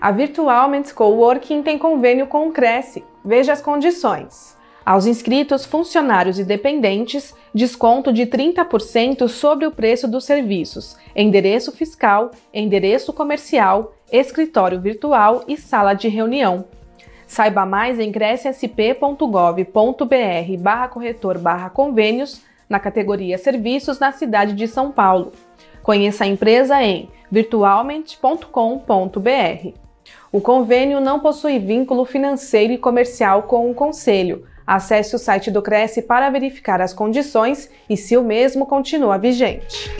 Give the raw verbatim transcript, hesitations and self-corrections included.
A Virtualmente Coworking tem convênio com o CRESSE. Veja as condições. Aos inscritos, funcionários e dependentes, desconto de trinta por cento sobre o preço dos serviços, endereço fiscal, endereço comercial, escritório virtual e sala de reunião. Saiba mais em creci-sp.gov.br barra corretor barra convênios, na categoria Serviços, na cidade de São Paulo. Conheça a empresa em virtualmente ponto com ponto br. O convênio não possui vínculo financeiro e comercial com o Conselho. Acesse o site do CRESSE para verificar as condições e se o mesmo continua vigente.